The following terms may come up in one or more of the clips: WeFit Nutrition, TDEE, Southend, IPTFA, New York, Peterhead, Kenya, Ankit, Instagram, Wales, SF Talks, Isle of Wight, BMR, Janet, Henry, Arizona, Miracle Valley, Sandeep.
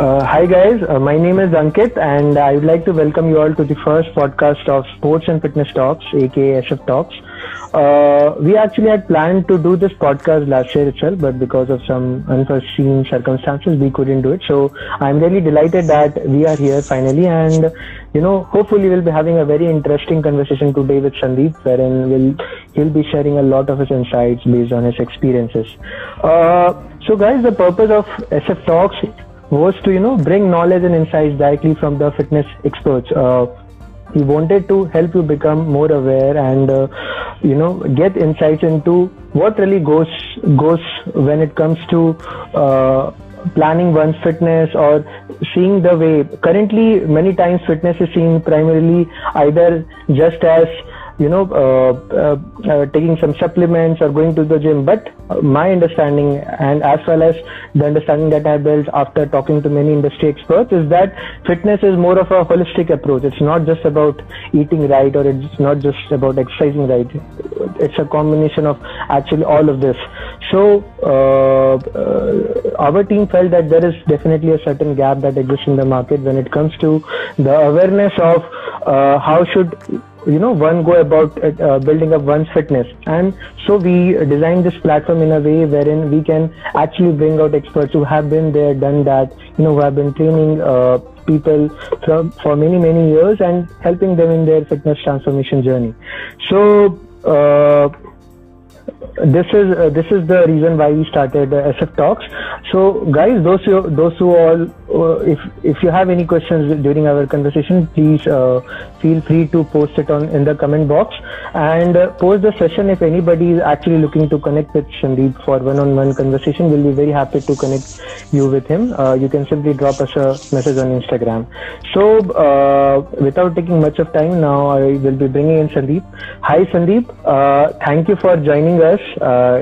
Hi guys, my name is Ankit and I would like to welcome you all to the first podcast of Sports and Fitness Talks, aka SF Talks. We actually had planned to do this podcast last year itself, but because of some unforeseen circumstances, we couldn't do it. So I'm really delighted that we are here finally, and hopefully we'll be having a very interesting conversation today with Sandeep, wherein he'll be sharing a lot of his insights based on his experiences. So guys, the purpose of SF Talks was to bring knowledge and insights directly from the fitness experts. We wanted to help you become more aware and get insights into what really goes when it comes to planning one's fitness or seeing the way. Currently, many times fitness is seen primarily either just as taking some supplements or going to the gym. But my understanding, and as well as the understanding that I built after talking to many industry experts, is that fitness is more of a holistic approach. It's not just about eating right, or it's not just about exercising right. It's a combination of actually all of this. So our team felt that there is definitely a certain gap that exists in the market when it comes to the awareness of how should one go about building up one's fitness. And so we designed this platform in a way wherein we can actually bring out experts who have been there, done that, who have been training people for many years and helping them in their fitness transformation journey. So this is the reason why we started SF Talks. So guys, if you have any questions during our conversation, please feel free to post it in the comment box, and post the session. If anybody is actually looking to connect with Sandeep for one-on-one conversation, we'll be very happy to connect you with him. You can simply drop us a message on Instagram. So without taking much of time, now I will be bringing in Sandeep. Hi Sandeep, thank you for joining us.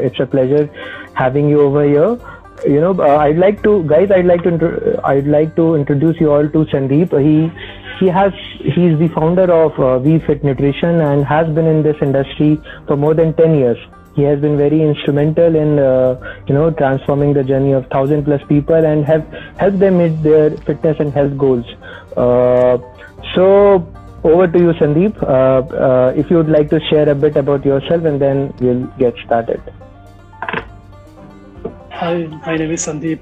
It's a pleasure having you over here. I'd like to introduce you all to Sandeep. He's the founder of WeFit Nutrition and has been in this industry for more than 10 years. He has been very instrumental in transforming the journey of 1,000 plus people and have helped them meet their fitness and health goals. So over to you, Sandeep. If you would like to share a bit about yourself, and then we'll get started. Hi, my name is Sandeep,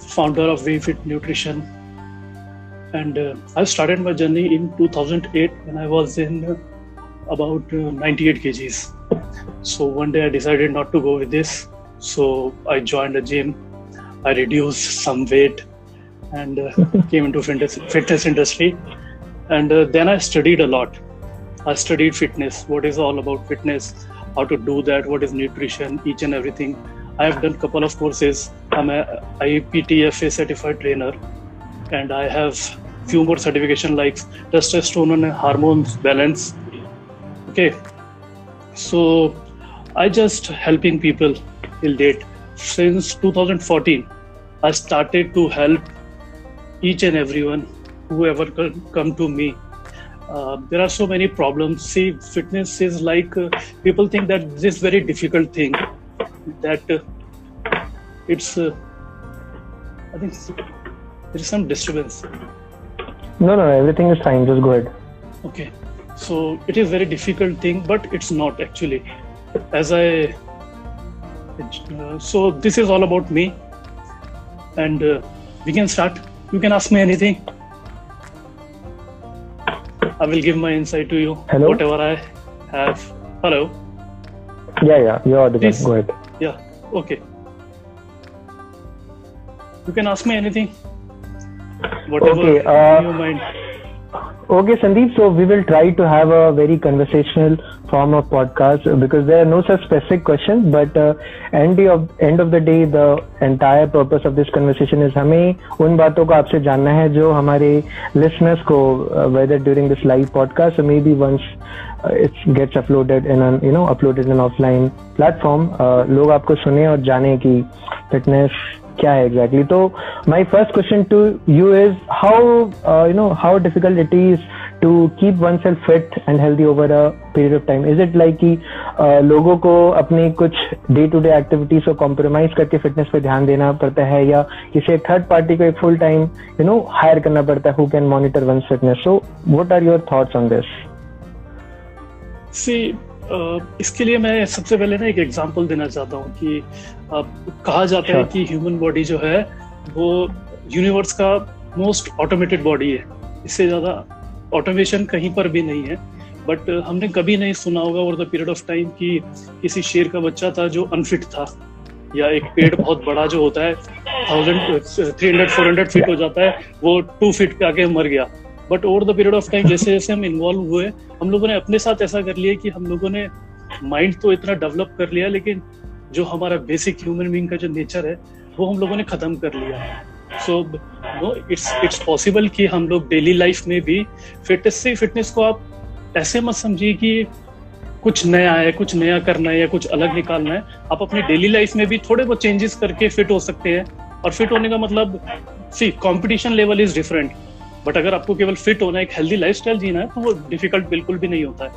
founder of WeFit Nutrition, and I started my journey in 2008 when I was in about 98 kgs. So one day I decided not to go with this, so I joined a gym, I reduced some weight and came into fitness industry, and then I studied a lot. I studied fitness, what is all about fitness, how to do that, what is nutrition, each and everything. I have done a couple of courses. I'm an IPTFA certified trainer, and I have few more certification like testosterone and hormones balance. Okay, so I just helping people till date. Since 2014, I started to help each and everyone whoever come to me. There are so many problems. See, fitness is like people think that this very difficult thing. That it's I think there is some disturbance. No, everything is fine, just go ahead. Okay, so it is very difficult thing, but it's not actually. So this is all about me, and we can start. You can ask me anything. I will give my insight to you. Hello? Whatever I have. Hello. Yeah, you're audible. Go ahead. Yeah, okay. You can ask me anything. Whatever in your mind. Okay, Sandeep. So we will try to have a very conversational form of podcast, because there are no such specific questions. But end of the day, the entire purpose of this conversation is हमें उन बातों को आपसे जानना है जो हमारे listeners को, whether during this live podcast or maybe once it gets uploaded in an uploaded in offline platform, लोग आपको सुने और जाने कि fitness क्या है exactly. So my first question to you is how difficult it is to keep oneself fit and healthy over a period of time? Is it like कि लोगों को अपनी कुछ day-to-day activities को compromise करके fitness पे ध्यान देना पड़ता है या किसी एक third party को एक full time hire करना पड़ता है who can monitor one's fitness? So what are your thoughts on this? See, इसके लिए मैं सबसे पहले ना एक example देना चाहता हूँ कि कहा जाता है कि human body जो है वो universe का most automated body है, इससे ज़्यादा ऑटोमेशन कहीं पर भी नहीं है, बट हमने कभी नहीं सुना होगा over the period of time कि किसी शेर का बच्चा था जो अनफिट था, या एक पेड़ बहुत बड़ा जो होता है 300-400 फीट हो जाता है वो 2 फीट पे आके मर गया। But over the period of time जैसे जैसे हम इन्वॉल्व हुए, हम लोगों ने अपने साथ ऐसा कर लिया कि हम लोगों ने माइंड तो इतना डेवलप कर लिया, लेकिन जो हमारा बेसिक ह्यूमन बीइंग का जो नेचर है वो हम लोगों ने ख़त्म कर लिया। सो इट्स पॉसिबल कि हम लोग डेली लाइफ में भी फिटनेस को आप ऐसे मत समझिए कि कुछ नया है, कुछ नया करना है या कुछ अलग निकालना है। आप अपनी डेली लाइफ में भी थोड़े बहुत चेंजेस करके फिट हो सकते हैं। और फिट होने का मतलब, see competition level is different, but अगर आपको केवल फिट होना है, एक हेल्दी लाइफस्टाइल जीना है, तो वो डिफिकल्ट बिल्कुल भी नहीं होता है।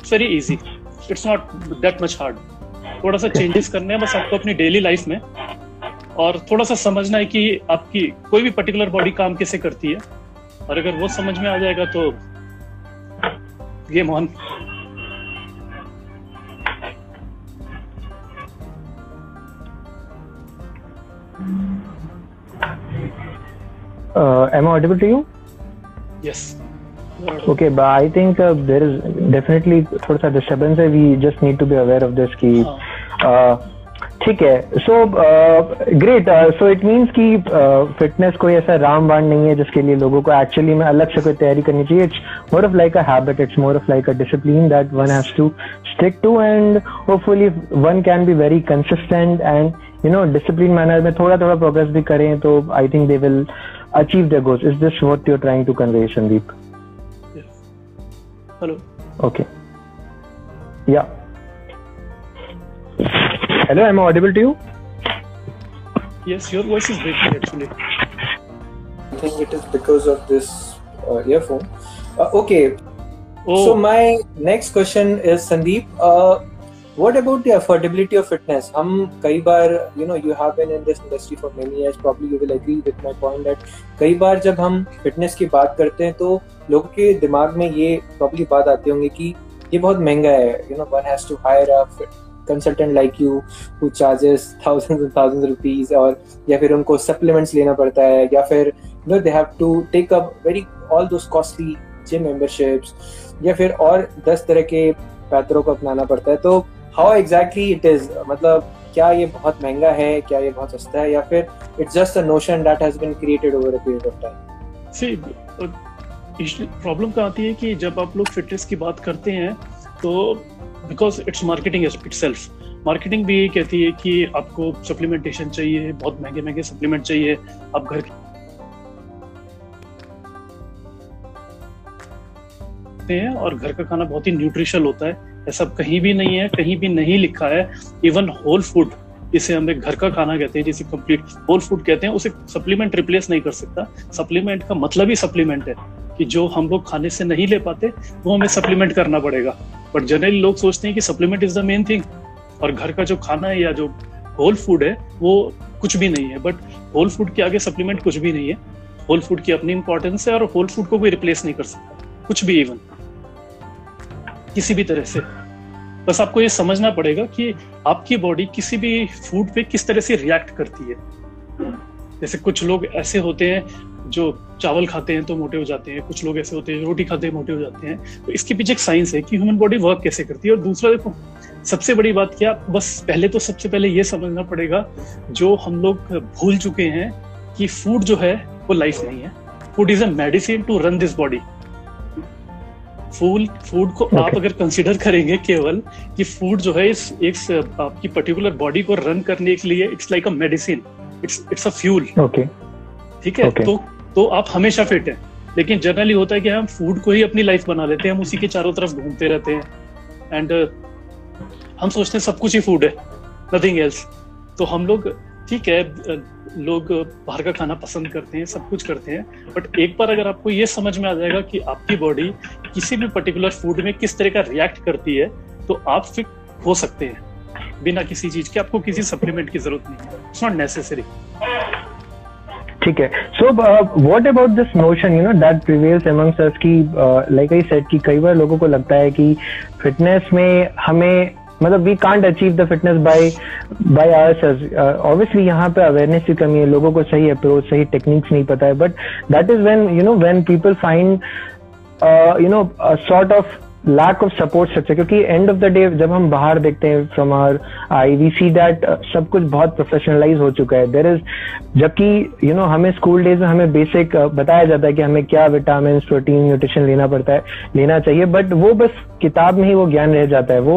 It's very easy, it's not that much hard. थोड़ा सा चेंजेस करने हैं बस आपको अपनी डेली लाइफ में, और थोड़ा सा समझना है कि आपकी कोई भी पर्टिकुलर बॉडी काम कैसे करती है, और अगर वो समझ में आ जाएगा तो ये Mohan. Am I audible to you? Yes. Okay, but I think there is definitely थोड़ा सा disturbance है, we just need to be aware of this कि ठीक है। So great, so it means कि फिटनेस कोई ऐसा राम बाण नहीं है जिसके लिए लोगों को एक्चुअली में अलग से कोई तैयारी करनी चाहिए। It's more of like a habit, it's more of like a discipline that one has to stick to, and hopefully one can be very consistent and discipline manner में थोड़ा थोड़ा प्रोग्रेस भी करें तो I think they will achieve their goals. Is this what you are trying to convey, Sandeep? Hello, okay, yeah, hello, am I audible to you? Yes, your voice is breaking actually. I think it is because of this earphone. Okay. Oh. So my next question is, Sandeep, what about the affordability of fitness? कई बार, you have been in this industry for many years, probably you will agree with my point that कई बार जब हम fitness की बात करते हैं तो लोगों के दिमाग में ये probably बात आती होंगी कि ये बहुत महंगा है, one has to hire a consultant like you who charges thousands and thousands of rupees, or या फिर उनको supplements लेना पड़ता है, या फिर they have to take up very all those costly gym memberships, या फिर और 10 तरह के पैटर्न को अपनाना पड़ता है। तो how exactly it is, मतलब क्या ये बहुत महंगा है, क्या ये बहुत सस्ता है, या फिर it's just a notion that has been created over a period of time? See, problem क्या आती है कि जब आप लोग फिटनेस की बात करते हैं तो because it's marketing itself, marketing भी कहती है कि आपको सप्लीमेंटेशन चाहिए, बहुत महंगे महंगे सप्लीमेंट चाहिए, आप घर खाते हैं और घर का खाना बहुत ही न्यूट्रिशल होता है, ऐसा कहीं भी नहीं है, कहीं भी नहीं लिखा है। इवन होल फूड, जिसे हम घर का खाना कहते हैं, जिसे कंप्लीट होल फूड कहते हैं, उसे सप्लीमेंट रिप्लेस नहीं कर सकता। सप्लीमेंट का मतलब ही सप्लीमेंट है कि जो हम लोग खाने से नहीं ले पाते वो हमें सप्लीमेंट करना पड़ेगा। बट जनरली लोग सोचते हैं कि supplement is the main thing, और घर का जो खाना है या जो होल फूड है वो कुछ भी नहीं है। बट होल फूड के आगे सप्लीमेंट कुछ भी नहीं है, होल फूड की अपनी इंपॉर्टेंस है, और होल फूड को कोई रिप्लेस नहीं कर सकता कुछ भी, इवन किसी भी तरह से। बस आपको ये समझना पड़ेगा कि आपकी बॉडी किसी भी फूड पे किस तरह से रिएक्ट करती है। जैसे कुछ लोग ऐसे होते हैं जो चावल खाते हैं तो मोटे हो जाते हैं, कुछ लोग ऐसे होते हैं रोटी खाते हैं मोटे हो जाते हैं। तो इसके पीछे एक साइंस है कि ह्यूमन बॉडी वर्क कैसे करती है। और दूसरा देखो, सबसे बड़ी बात क्या, बस पहले तो सबसे पहले ये समझना पड़ेगा जो हम लोग भूल चुके हैं कि फूड जो है वो लाइफ नहीं है, food is a medicine to run this body. Food को आप अगर कंसिडर करेंगे केवल कि फूड जो है इस एक आपकी पर्टिकुलर बॉडी को रन करने के लिए, it's like a medicine, it's a fuel. ठीक है, तो आप हमेशा फिट हैं। लेकिन जनरली होता है कि हम फूड को ही अपनी लाइफ बना लेते हैं, हम उसी के चारों तरफ घूमते रहते हैं, एंड हम सोचते हैं सब कुछ ही फूड है, नथिंग एल्स। तो हम लोग ठीक है, लोग बाहर का खाना पसंद करते हैं, सब कुछ करते हैं, बट एक बार अगर आपको ये समझ में आ जाएगा कि आपकी बॉडी किसी भी पर्टिकुलर फूड में किस तरह का रिएक्ट करती है, तो आप फिट हो सकते हैं बिना किसी चीज के। आपको किसी सप्लीमेंट की जरूरत नहीं है, इट्स नॉट नेसेसरी। ठीक है, so what about this notion you know that prevails amongst us कि लाइक आई सेड कि कई बार लोगों को लगता है कि फिटनेस में हमें मतलब we can't achieve the fitness by ourselves. Obviously यहाँ पे अवेयरनेस की कमी है, लोगों को सही अप्रोच, सही टेक्निक्स नहीं पता है, but that is when you know when people find you know a sort of lack of support structure, क्योंकि end of the day जब हम बाहर देखते हैं from our eye we see that सब कुछ बहुत professionalize हो चुका है। there is, जबकि you know हमें school days में हमें basic बताया जाता है कि हमें क्या vitamins, protein, nutrition लेना पड़ता है, लेना चाहिए, but वो बस किताब में ही वो ज्ञान रह जाता है, वो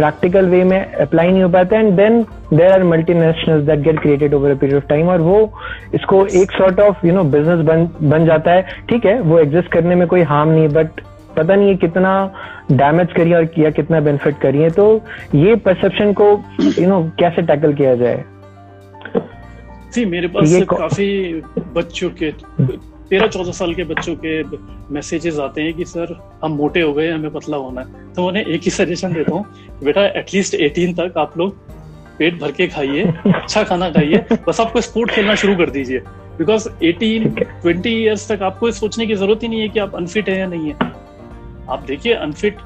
practical way में apply नहीं हो पाता है। and then there are multinationals that get created over a period of time और वो इसको एक sort of you know business बन जाता है। ठीक है, वो exist करने में कोई harm नहीं, but पता नहीं है कितना डैमेज करिए और या कितना बेनिफिट करिए। तो ये परसेप्शन को यू नो कैसे टैकल किया जाए? जी, मेरे पास काफी बच्चों के 13-14 साल के बच्चों के मैसेजेस आते हैं कि सर हम मोटे हो गए, हमें पतला होना है। तो उन्हें एक ही सजेशन देता हूँ, बेटा एटलीस्ट 18 तक आप लोग पेट भर के खाइए, अच्छा खाना खाइए, बस आपको स्पोर्ट खेलना शुरू कर दीजिए। बिकॉज 18-20 ईयर्स तक आपको सोचने की जरूरत ही नहीं है कि आप अनफिट है या नहीं है। आप देखिए अनफिट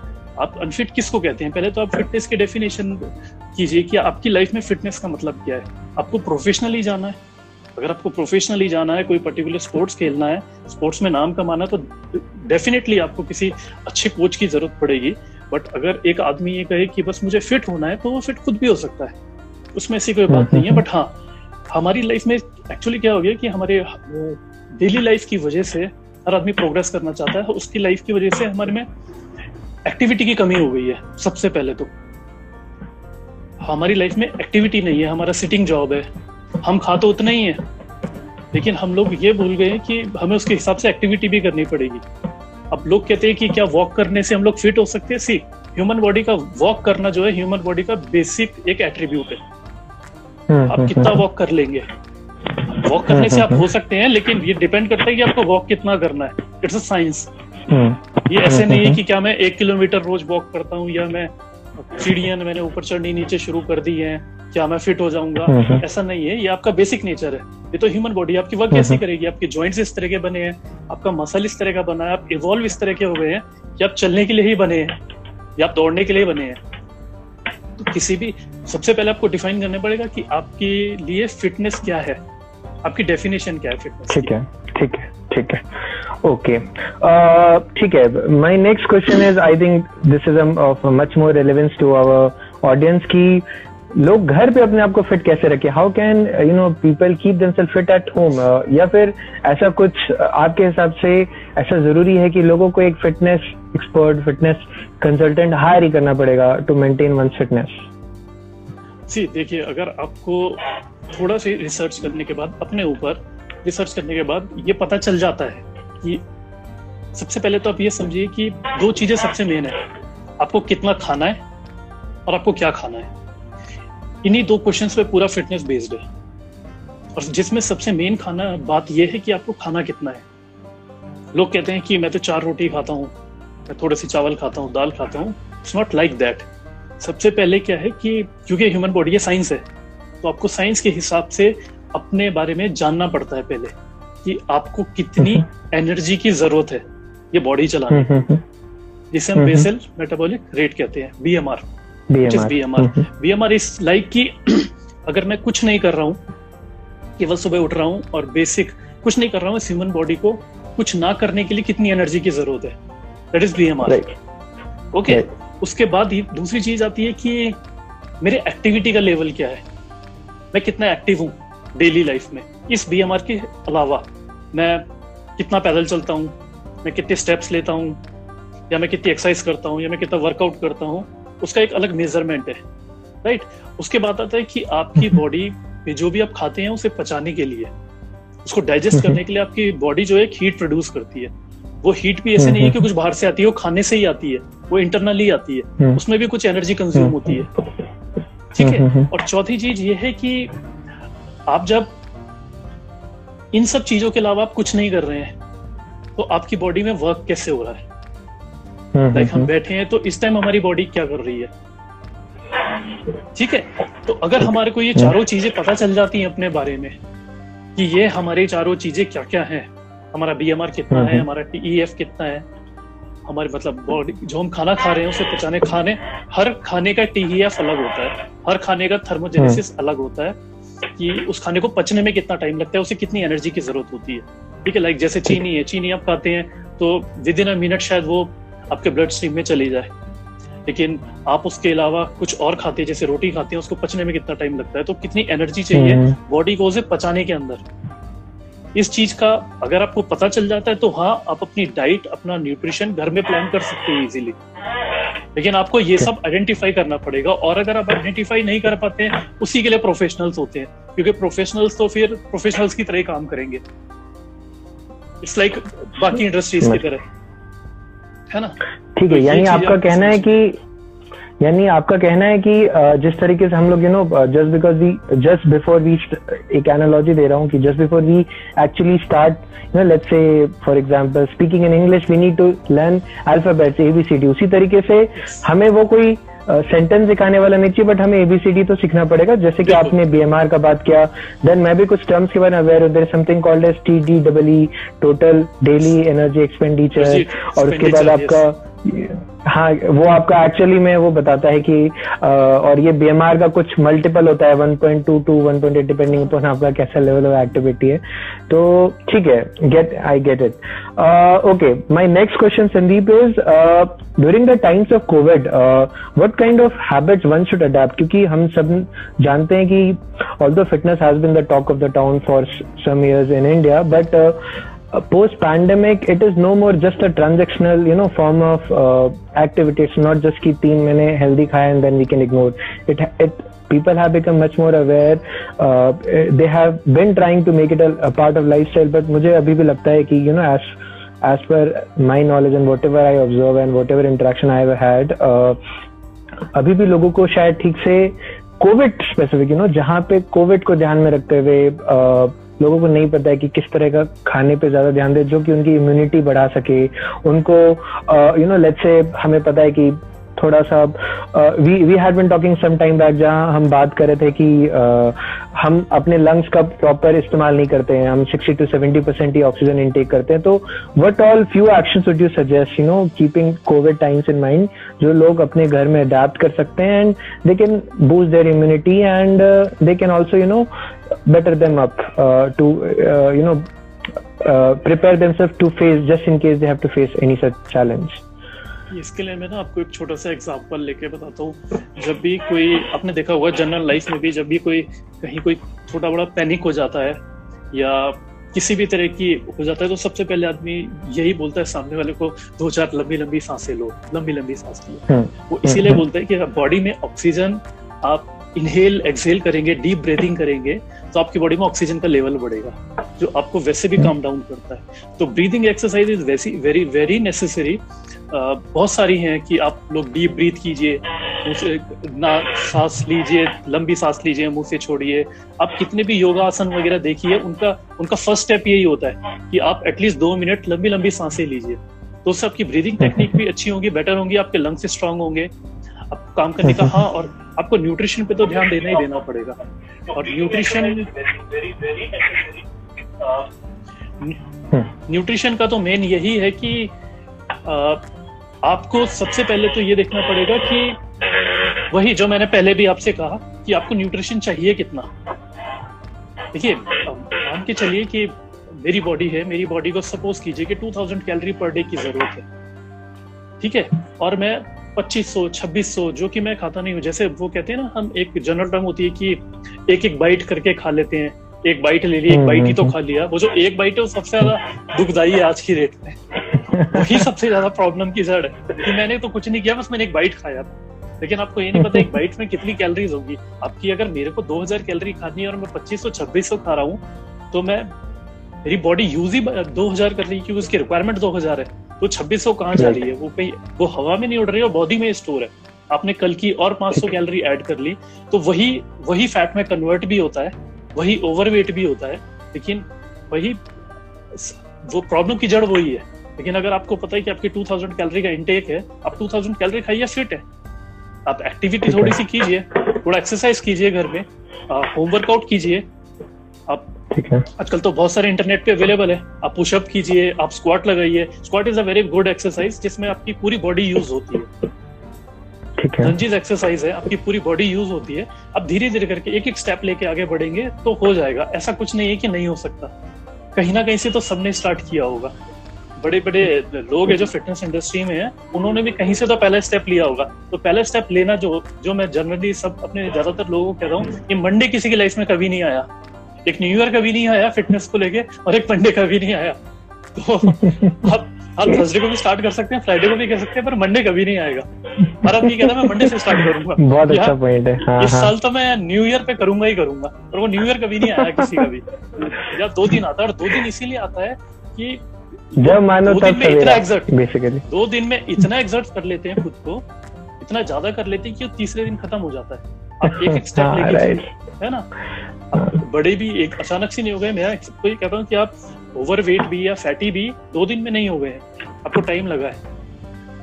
किसको कहते हैं, पहले तो आप फिटनेस की डेफिनेशन कीजिए कि आपकी लाइफ में फिटनेस का मतलब क्या है। आपको प्रोफेशनली जाना है, अगर आपको प्रोफेशनली जाना है, कोई पर्टिकुलर स्पोर्ट्स खेलना है, स्पोर्ट्स में नाम कमाना है, तो डेफिनेटली आपको किसी अच्छे कोच की जरूरत पड़ेगी। बट अगर एक आदमी ये कहे कि बस मुझे फिट होना है, तो वो फिट खुद भी हो सकता है, उसमें ऐसी कोई बात नहीं है। बट हाँ, हमारी लाइफ में एक्चुअली क्या हो गया कि हमारे डेली लाइफ की वजह से हर आदमी प्रोग्रेस करना चाहता है, उसकी लाइफ की वजह से हमारे में एक्टिविटी की कमी हो गई है। सबसे पहले तो हमारी लाइफ में एक्टिविटी नहीं है, हमारा सिटिंग जॉब है, हम खा तो उतना ही है, लेकिन हम लोग ये भूल गए कि हमें उसके हिसाब से एक्टिविटी भी करनी पड़ेगी। अब लोग कहते हैं कि क्या वॉक करने से हम लोग फिट हो सकते हैं? सी, ह्यूमन बॉडी का वॉक करना जो है, ह्यूमन बॉडी का बेसिक एक एट्रीब्यूट है। आप कितना वॉक कर लेंगे, वॉक करने से आप हो सकते हैं, लेकिन ये डिपेंड करता है कि आपको वॉक कितना करना है। इट्स अ साइंस, ये ऐसे नहीं है कि क्या मैं 1 किलोमीटर रोज वॉक करता हूँ या मैं सीढ़ियां मैंने ऊपर चढ़नी नीचे शुरू कर दी है, क्या मैं फिट हो जाऊंगा, ऐसा नहीं है। ये आपका बेसिक नेचर है, ये तो ह्यूमन बॉडी आपकी वर्क कैसे करेगी। आपके जॉइंट्स इस तरह के बने हैं, आपका मसल इस तरह का बना है, आप इवॉल्व इस तरह के हो गए हैं कि आप चलने के लिए ही बने हैं या आप दौड़ने के लिए बने हैं। तो किसी भी सबसे पहले आपको डिफाइन करना पड़ेगा कि आपके लिए फिटनेस क्या है, आपकी डेफिनेशन क्या है फिटनेस। ठीक है, ठीक है, ठीक है, ओके, ठीक है। My next question is, I think this is of much more relevance to our audience, की लोग घर पे अपने आप को फिट कैसे रखें? How can you know people keep themself fit at home? या फिर ऐसा कुछ आपके हिसाब से ऐसा जरूरी है कि लोगों को एक fitness expert, fitness consultant hire ही करना पड़ेगा टू मेंटेन वन फिटनेस? जी देखिए, अगर आपको थोड़ा सी रिसर्च करने के बाद, अपने ऊपर रिसर्च करने के बाद ये पता चल जाता है कि सबसे पहले तो आप ये समझिए कि दो चीजें सबसे मेन है, आपको कितना खाना है और आपको क्या खाना है। इन्हीं दो क्वेश्चंस पे पूरा फिटनेस बेस्ड है, और जिसमें सबसे मेन खाना बात ये है कि आपको खाना कितना है। लोग कहते हैं कि मैं तो 4 रोटी खाता हूँ, मैं थोड़े से चावल खाता हूँ, दाल खाता हूँ। It's not like that. सबसे पहले क्या है कि क्योंकि ह्यूमन बॉडी ये साइंस है, तो आपको साइंस के हिसाब से अपने बारे में जानना पड़ता है पहले कि आपको कितनी एनर्जी की जरूरत है ये बॉडी चलाने के, जिसे हम बेसल मेटाबॉलिक रेट कहते हैं, बीएमआर। इस लाइक कि अगर मैं कुछ नहीं कर रहा हूँ, केवल सुबह उठ रहा हूँ और बेसिक कुछ नहीं कर रहा हूँ, इस ह्यूमन बॉडी को कुछ ना करने के लिए कितनी एनर्जी की जरूरत है, दैट इज बीएमआर। ओके, उसके बाद ही दूसरी चीज आती है कि मेरे एक्टिविटी का लेवल क्या है, मैं कितना एक्टिव हूँ डेली लाइफ में। इस बीएमआर के अलावा मैं कितना पैदल चलता हूँ, मैं कितने स्टेप्स लेता हूँ, या मैं कितनी एक्सरसाइज करता हूँ, या मैं कितना वर्कआउट करता हूँ, उसका एक अलग मेजरमेंट है, राइट। उसके बाद आता है कि आपकी बॉडी में जो भी आप खाते हैं उसे पचाने के लिए, उसको डाइजेस्ट करने के लिए आपकी बॉडी जो है हीट प्रोड्यूस करती है। वो हीट भी ऐसे नहीं है कि कुछ बाहर से आती है, वो खाने से ही आती है, वो इंटरनली आती है, उसमें भी कुछ एनर्जी कंज्यूम होती है, ठीक है। और चौथी चीज ये है कि आप जब इन सब चीजों के अलावा आप कुछ नहीं कर रहे हैं तो आपकी बॉडी में वर्क कैसे हो रहा है? लाइक हम बैठे हैं तो इस टाइम हमारी बॉडी क्या कर रही है? ठीक है, तो अगर हमारे को ये चारों चीजें पता चल जाती हैं अपने बारे में कि ये हमारी चारों चीजें क्या क्या हैं, हमारा बीएमआर कितना है, हमारा टीईएफ कितना है, हमारे मतलब बॉडी जो हम खाना खा रहे हैं उसे पचाने खाने हर खाने का टीईएफ अलग होता है, हर खाने का थर्मोजेनेसिस अलग होता है कि उस खाने को पचने में कितना टाइम लगता है, उसे कितनी एनर्जी की जरूरत होती है। ठीक है, लाइक जैसे चीनी है, चीनी आप खाते हैं तो विद इन अ मिनट शायद वो आपके ब्लड स्ट्रीम में चली जाए, लेकिन आप उसके अलावा कुछ और खाते हैं जैसे रोटी खाते हैं उसको पचने में कितना टाइम लगता है, तो कितनी एनर्जी चाहिए बॉडी को उसे पचाने के अंदर। इस चीज का अगर आपको पता चल जाता है तो हाँ, आप अपनी डाइट अपना न्यूट्रिशन घर में प्लान कर सकते हैं इजीली, लेकिन आपको ये सब आइडेंटिफाई करना पड़ेगा। और अगर आप आइडेंटिफाई नहीं कर पाते हैं, उसी के लिए प्रोफेशनल्स होते हैं, क्योंकि प्रोफेशनल्स तो फिर प्रोफेशनल्स की तरह ही काम करेंगे, इट्स लाइक बाकी इंडस्ट्रीज की तरह, है ना? ठीक है, यानी आपका कहना है कि जिस तरीके से हम लोग जस्ट बिफोर वी, एक एनालॉजी दे रहा हूँ कि just before we actually start let's say for example speaking in English we need to learn alphabets A B C D, उसी तरीके से हमें वो कोई सेंटेंस सिखाने वाला नहीं चाहिए, बट हमें एबीसीडी तो सीखना पड़ेगा। जैसे कि आपने बीएमआर का बात किया, देन मैं भी कुछ टर्म्स के बारे में अवेयर हूँ, there is something called as TDE, total daily energy expenditure, और उसके बाद आपका हाँ वो आपका एक्चुअली में वो बताता है कि और ये बीएमआर का कुछ मल्टीपल होता है 1.2 टू 1.8 डिपेंडिंग अपॉन आपका कैसा लेवल ऑफ एक्टिविटी है। तो ठीक है, get I get it. Okay, my next question Sandeep is during the times of COVID what kind of habits one should adopt, क्योंकि हम सब जानते हैं कि although fitness has been the talk of the town for some years in India, but post pandemic it is no more just a transactional form of activity. It's not just ki 3 mahine healthy khaya and then we can ignore it. People have become much more aware, they have been trying to make it a part of lifestyle, but mujhe abhi bhi lagta hai ki as per my knowledge and whatever I observe and whatever interaction I have had, abhi bhi logo ko shayad theek se covid specific jahan pe covid ko dhyan mein rakhte hue लोगों को नहीं पता है कि किस तरह का खाने पे ज्यादा ध्यान दे जो कि उनकी इम्यूनिटी बढ़ा सके, उनको लेट्स से हमें पता है कि थोड़ा सा we had been talking some time back जहाँ हम बात कर रहे थे कि हम अपने लंग्स का प्रॉपर इस्तेमाल नहीं करते हैं, हम 60 to 70% ही ऑक्सीजन इनटेक करते हैं। तो what all few actions would you suggest keeping COVID times in mind जो लोग अपने घर में अडैप्ट कर सकते हैं and they can boost their immunity and they can also better them up to prepare themselves to face just in case they have to face any such challenge. इसके लिए मैं ना आपको एक छोटा सा एग्जांपल लेके बताता हूँ। जब भी कोई आपने देखा होगा जनरल लाइफ में भी जब भी कोई कहीं कोई छोटा बड़ा पैनिक हो जाता है या किसी भी तरह की हो जाता है तो सबसे पहले आदमी यही बोलता है सामने वाले को 2-4 लंबी सांसें लो, लंबी सांस लो। वो इसीलिए बोलता है कि बॉडी में ऑक्सीजन आप इनहेल एक्सहेल करेंगे, डीप ब्रीथिंग करेंगे तो आपकी बॉडी में ऑक्सीजन का लेवल बढ़ेगा जो आपको वैसे भी काम डाउन करता है। तो breathing exercise is very very necessary. बहुत सारी हैं कि आप लोग डीप ब्रीथ कीजिए, ना सांस लीजिए, लंबी सांस लीजिए, मुंह से छोड़िए। आप कितने भी योगासन वगैरह देखिए, उनका फर्स्ट स्टेप यही होता है कि आप एटलीस्ट 2 मिनट लंबी सांसें लीजिए, तो उससे आपकी ब्रीदिंग टेक्निक भी अच्छी होगी, बेटर होंगी, आपके लंग्स स्ट्रांग होंगे, आप काम करने का हाँ। और आपको न्यूट्रिशन पे तो ध्यान देना ही देना पड़ेगा। और न्यूट्रिशन का तो मेन यही है कि आपको सबसे पहले तो ये देखना पड़ेगा कि वही जो मैंने पहले भी आपसे कहा कि आपको न्यूट्रिशन चाहिए कितना। देखिए मान के चलिए कि मेरी बॉडी है, मेरी बॉडी को सपोज कीजिए कि 2000 कैलोरी पर डे की जरूरत है, ठीक है, और मैं 2500 2600 जो कि मैं खाता नहीं हूँ, जैसे वो कहते हैं ना, हम एक जनरल टर्म होती है कि एक बाइट करके खा लेते हैं, एक बाइट ले ली, एक बाइट ही तो खा लिया। वो जो एक बाइट है वो सबसे ज्यादा दुखदाई है आज की रेट में, वही सबसे ज्यादा प्रॉब्लम की जड़ है कि मैंने तो कुछ नहीं किया, बस मैंने एक बाइट खाया। लेकिन आपको ये नहीं पता एक बाइट में कितनी कैलोरीज होगी आपकी। अगर मेरे को 2000 कैलोरी खानी है और मैं 2500 2600 खा रहा हूँ तो मेरी बॉडी यूज ही 2000 कर रही है, क्योंकि उसकी रिक्वायरमेंट 2000 है, तो 2600 कहाँ जा रही है? वो कहीं वो हवा में नहीं उड़ रही है, बॉडी में स्टोर है। आपने कल की और 500 कैलोरी ऐड कर ली तो वही फैट में कन्वर्ट भी होता है वही ओवरवेट भी होता है, लेकिन वही वो प्रॉब्लम की जड़ वही है। लेकिन अगर आपको पता है कि आपकी 2000 कैलोरी का इंटेक है, आप 2000 कैलोरी खाइए, फिट है, आप एक्टिविटी थोड़ी सी कीजिए, थोड़ा एक्सरसाइज कीजिए, घर में होम वर्कआउट कीजिए आप, ठीक है। आजकल तो बहुत सारे इंटरनेट पे अवेलेबल है, आप पुशअप कीजिए, आप स्क्वाट लगाइए। Squat is a very good exercise जिसमें आपकी पूरी बॉडी यूज होती है, ठीक है। रंजीज एक्सरसाइज है, आपकी पूरी बॉडी यूज होती है। आप धीरे धीरे करके एक एक स्टेप लेके आगे बढ़ेंगे तो हो जाएगा। ऐसा कुछ नहीं है कि नहीं हो सकता, कहीं ना कहीं से तो सबने स्टार्ट किया होगा। बड़े बड़े लोग है जो फिटनेस इंडस्ट्री में है, उन्होंने भी कहीं से तो पहला स्टेप लिया होगा। तो पहला स्टेप लेना, जो मैं जनरली सब अपने ज्यादातर लोगों को कहता हूँ, ये मंडे किसी की लाइफ में कभी नहीं आया, एक न्यू ईयर कभी नहीं आया फिटनेस को लेके, और एक मंडे कभी नहीं आया। तो आप थर्सडे को भी स्टार्ट कर सकते हैं, फ्राइडे को भी कर सकते हैं, पर मंडे कभी नहीं आएगा। और आप ये कहता है मैं मंडे से स्टार्ट करूंगा, बहुत अच्छा पॉइंट है। हाँ, इस साल तो मैं न्यू ईयर पे करूंगा ही करूंगा, पर वो न्यू ईयर कभी नहीं आया किसी का भी, या 2 दिन आता है। और 2 दिन इसीलिए आता है कि जब मानो तब बेसिकली 2 दिन में इतना एक्सर्ट कर लेते हैं, खुद को इतना ज्यादा कर लेते हैं कि तीसरे दिन खत्म हो जाता है। आप एक एक स्टेप लेके, है ना, बड़े भी एक अचानक से नहीं हो गए। मैं तो ये कहता हूँ कि आप ओवरवेट भी या फैटी भी 2 दिन में नहीं हो गए हैं, आपको टाइम लगा है।